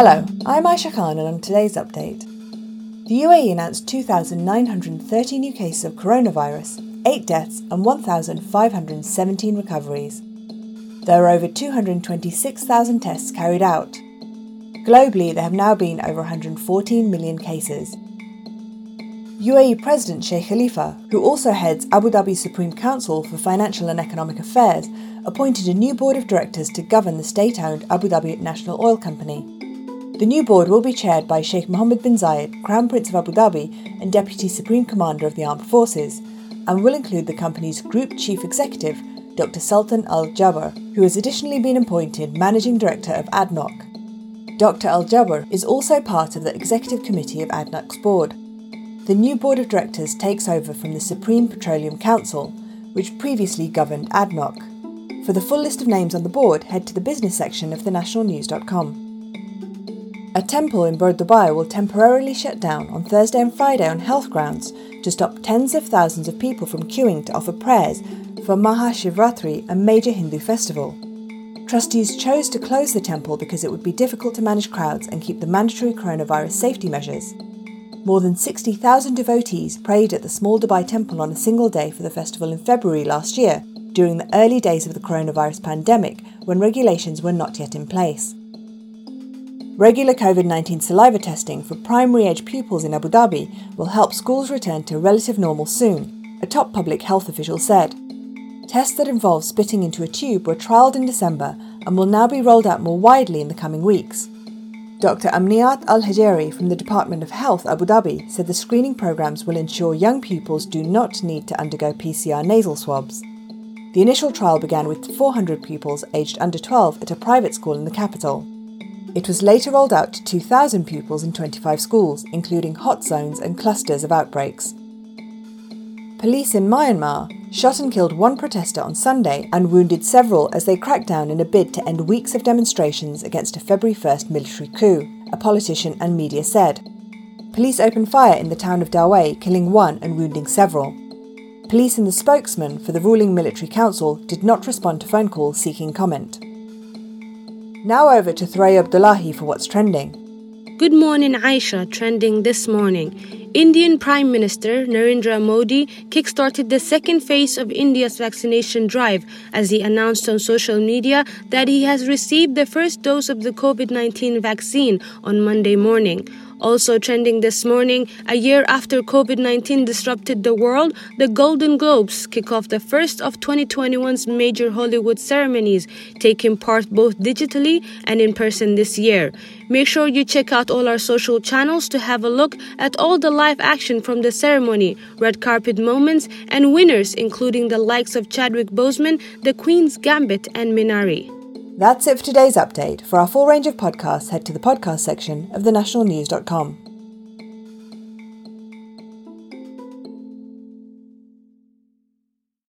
Hello, I'm Aisha Khan, and on today's update, the UAE announced 2,930 new cases of coronavirus, 8 deaths and 1,517 recoveries. There are over 226,000 tests carried out. Globally, there have now been over 114 million cases. UAE President Sheikh Khalifa, who also heads Abu Dhabi Supreme Council for Financial and Economic Affairs, appointed a new board of directors to govern the state-owned Abu Dhabi National Oil Company. The new board will be chaired by Sheikh Mohammed bin Zayed, Crown Prince of Abu Dhabi and Deputy Supreme Commander of the Armed Forces, and will include the company's Group Chief Executive, Dr. Sultan Al Jaber, who has additionally been appointed Managing Director of ADNOC. Dr. Al Jaber is also part of the Executive Committee of ADNOC's board. The new board of directors takes over from the Supreme Petroleum Council, which previously governed ADNOC. For the full list of names on the board, head to the business section of thenationalnews.com. A temple in Dubai will temporarily shut down on Thursday and Friday on health grounds to stop tens of thousands of people from queuing to offer prayers for Maha Shivratri, a major Hindu festival. Trustees chose to close the temple because it would be difficult to manage crowds and keep the mandatory coronavirus safety measures. More than 60,000 devotees prayed at the small Dubai temple on a single day for the festival in February last year, during the early days of the coronavirus pandemic when regulations were not yet in place. Regular COVID-19 saliva testing for primary-age pupils in Abu Dhabi will help schools return to relative normal soon, a top public health official said. Tests that involve spitting into a tube were trialled in December and will now be rolled out more widely in the coming weeks. Dr. Amniyat Al Hajeri from the Department of Health, Abu Dhabi, said the screening programmes will ensure young pupils do not need to undergo PCR nasal swabs. The initial trial began with 400 pupils aged under 12 at a private school in the capital. It was later rolled out to 2,000 pupils in 25 schools, including hot zones and clusters of outbreaks. Police in Myanmar shot and killed one protester on Sunday and wounded several as they cracked down in a bid to end weeks of demonstrations against a February 1st military coup, a politician and media said. Police opened fire in the town of Dawei, killing one and wounding several. Police and the spokesman for the ruling military council did not respond to phone calls seeking comment. Now over to Thray Abdullahi for what's trending. Good morning, Aisha. Trending this morning. Indian Prime Minister Narendra Modi kickstarted the second phase of India's vaccination drive as he announced on social media that he has received the first dose of the COVID-19 vaccine on Monday morning. Also trending this morning, a year after COVID-19 disrupted the world, the Golden Globes kick off the first of 2021's major Hollywood ceremonies, taking part both digitally and in person this year. Make sure you check out all our social channels to have a look at all the live action from the ceremony, red carpet moments, and winners including the likes of Chadwick Boseman, The Queen's Gambit, and Minari. That's it for today's update. For our full range of podcasts, head to the podcast section of thenationalnews.com.